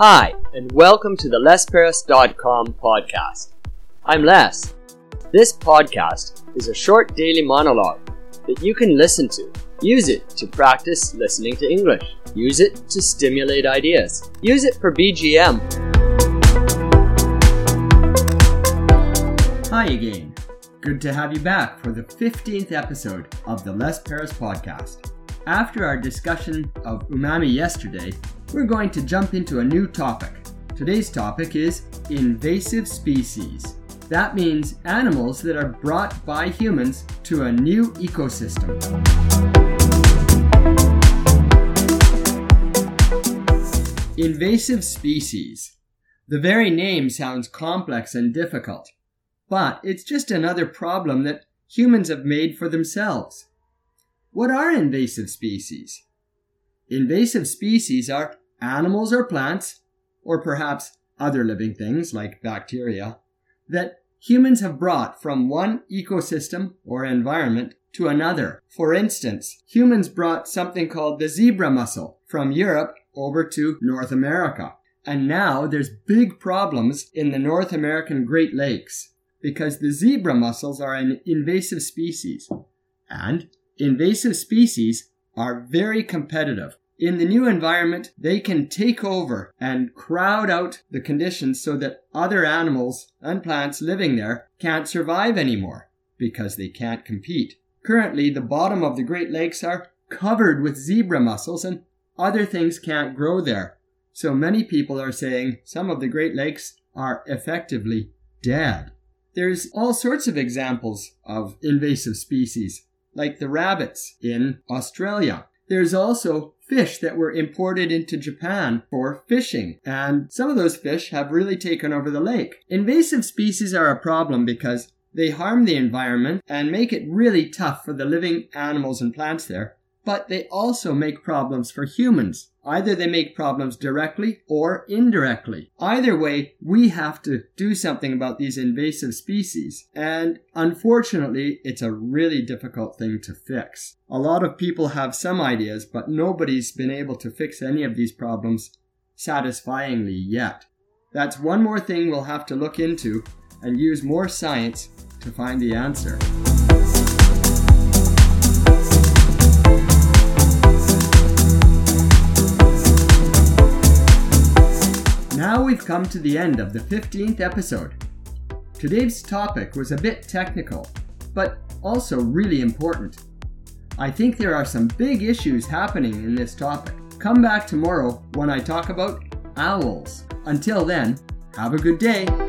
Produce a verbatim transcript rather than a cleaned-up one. Hi, and welcome to the Les Paris dot com podcast. I'm Les. This podcast is a short daily monologue that you can listen to. Use it to practice listening to English. Use it to stimulate ideas. Use it for B G M. Hi again. Good to have you back for the fifteenth episode of the Les Paris podcast. After our discussion of umami yesterday, we're going to jump into a new topic. Today's topic is invasive species. That means animals that are brought by humans to a new ecosystem. Invasive species. The very name sounds complex and difficult, but it's just another problem that humans have made for themselves. What are invasive species? Invasive species are animals or plants, or perhaps other living things like bacteria, that humans have brought from one ecosystem or environment to another. For instance, humans brought something called the zebra mussel from Europe over to North America. And now there's big problems in the North American Great Lakes because the zebra mussels are an invasive species. And invasive species are very competitive. In the new environment, they can take over and crowd out the conditions so that other animals and plants living there can't survive anymore because they can't compete. Currently, the bottom of the Great Lakes are covered with zebra mussels and other things can't grow there. So many people are saying some of the Great Lakes are effectively dead. There's all sorts of examples of invasive species, like the rabbits in Australia. There's also fish that were imported into Japan for fishing, and some of those fish have really taken over the lake. Invasive species are a problem because they harm the environment and make it really tough for the living animals and plants there, but they also make problems for humans. Either they make problems directly or indirectly. Either way, we have to do something about these invasive species. And unfortunately, it's a really difficult thing to fix. A lot of people have some ideas, but nobody's been able to fix any of these problems satisfyingly yet. That's one more thing we'll have to look into and use more science to find the answer. Now we've come to the end of the fifteenth episode. Today's topic was a bit technical, but also really important. I think there are some big issues happening in this topic. Come back tomorrow when I talk about owls. Until then, have a good day.